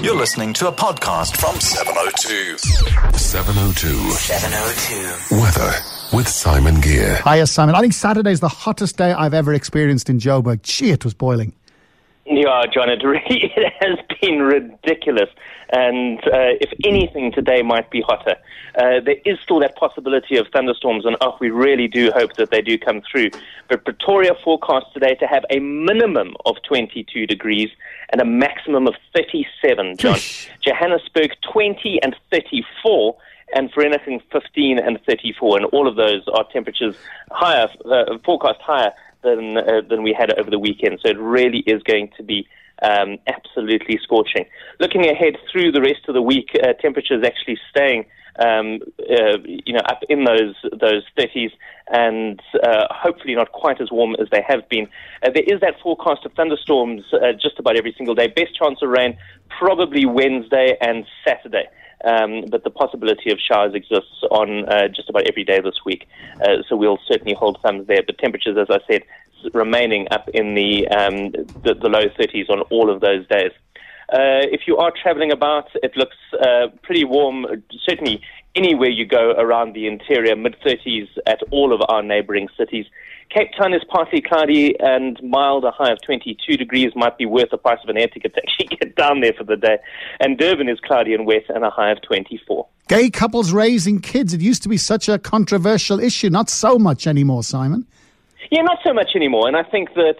You're listening to a podcast from 702. 702. Weather with Simon Gear. Hiya, Simon. I think Saturday's the hottest day I've ever experienced in Joburg. Gee, it was boiling. Yeah, John, it has been ridiculous. And if anything, today might be hotter. There is still that possibility of thunderstorms, and we really do hope that they do come through. But Pretoria forecasts today to have a minimum of 22 degrees and a maximum of 37, John. Johannesburg, 20 and 34. And for anything, 15 and 34. And all of those are temperatures higher, forecast higher than we had over the weekend. So it really is going to be absolutely scorching. Looking ahead through the rest of the week, temperatures actually staying up in those 30s and hopefully not quite as warm as they have been. There is that forecast of thunderstorms just about every single day. Best chance of rain probably Wednesday and Saturday. But the possibility of showers exists on just about every day this week. So we'll certainly hold thumbs there. But temperatures, as I said, remaining up in the low 30s on all of those days. If you are travelling about, it looks pretty warm, certainly anywhere you go around the interior, mid-30s at all of our neighbouring cities. Cape Town is partly cloudy and mild, a high of 22 degrees, might be worth the price of an air ticket to actually get down there for the day. And Durban is cloudy and wet and a high of 24. Gay couples raising kids, it used to be such a controversial issue, not so much anymore, Simon. Yeah, not so much anymore, and I think that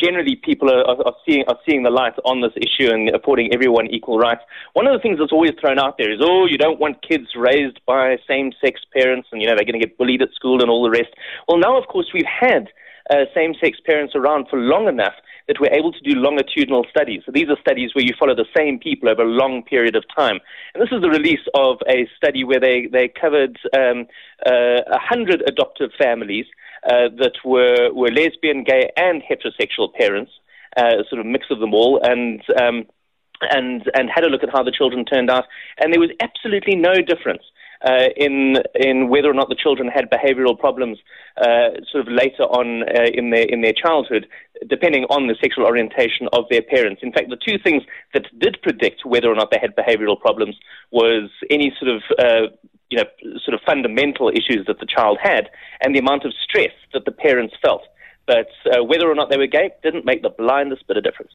generally people are seeing the light on this issue and affording everyone equal rights. One of the things that's always thrown out there is, you don't want kids raised by same-sex parents, and they're going to get bullied at school and all the rest. Well, now of course we've had same-sex parents around for long enough that we're able to do longitudinal studies. So these are studies where you follow the same people over a long period of time. And this is the release of a study where they covered 100 adoptive families that were lesbian, gay, and heterosexual parents, sort of mix of them all, and had a look at how the children turned out. And there was absolutely no difference in whether or not the children had behavioural problems sort of later on in their childhood, depending on the sexual orientation of their parents. In fact, the two things that did predict whether or not they had behavioural problems was any sort of fundamental issues that the child had and the amount of stress that the parents felt. But whether or not they were gay didn't make the blindest bit of difference.